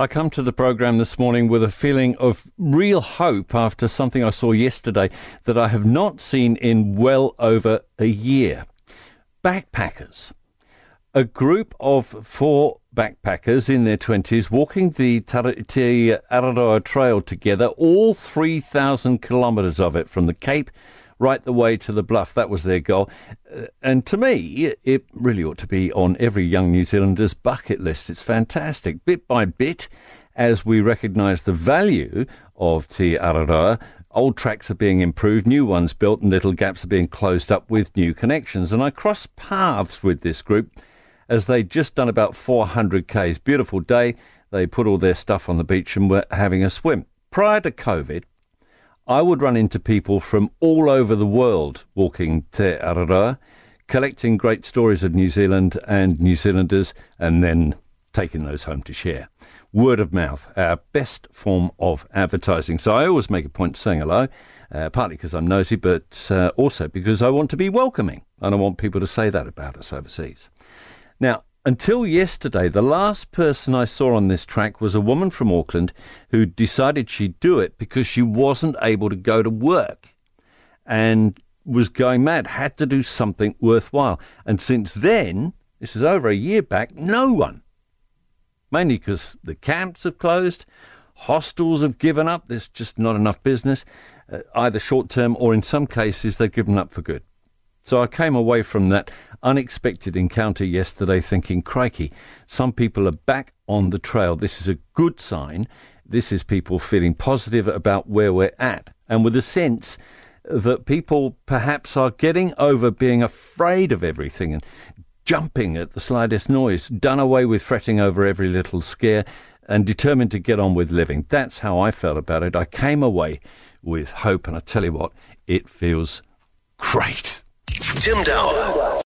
I come to the program this morning with a feeling of real hope after something I saw yesterday that I have not seen in well over a year. Backpackers. A group of four backpackers in their 20s walking the Te Araroa Trail together, all 3,000 kilometres of it from the Cape right the way to the bluff. That was their goal. And to me, it really ought to be on every young New Zealander's bucket list. It's fantastic. Bit by bit, as we recognise the value of Te Araroa, old tracks are being improved, new ones built, and little gaps are being closed up with new connections. And I crossed paths with this group as they'd just done about 400 Ks. Beautiful day. They put all their stuff on the beach and were having a swim. Prior to COVID, I would run into people from all over the world walking Te Araroa, collecting great stories of New Zealand and New Zealanders, and then taking those home to share. Word of mouth, our best form of advertising. So I always make a point saying hello, partly because I'm nosy, but also because I want to be welcoming, and I want people to say that about us overseas. Now, until yesterday, the last person I saw on this track was a woman from Auckland who decided she'd do it because she wasn't able to go to work and was going mad, had to do something worthwhile. And since then, this is over a year back, no one. Mainly because the camps have closed, hostels have given up, there's just not enough business, either short-term or in some cases they've given up for good. So I came away from that unexpected encounter yesterday thinking, crikey, some people are back on the trail. This is a good sign. This is people feeling positive about where we're at, and with a sense that people perhaps are getting over being afraid of everything and jumping at the slightest noise, done away with fretting over every little scare, and determined to get on with living. That's how I felt about it. I came away with hope, and I tell you what, it feels great. Tim Dowler.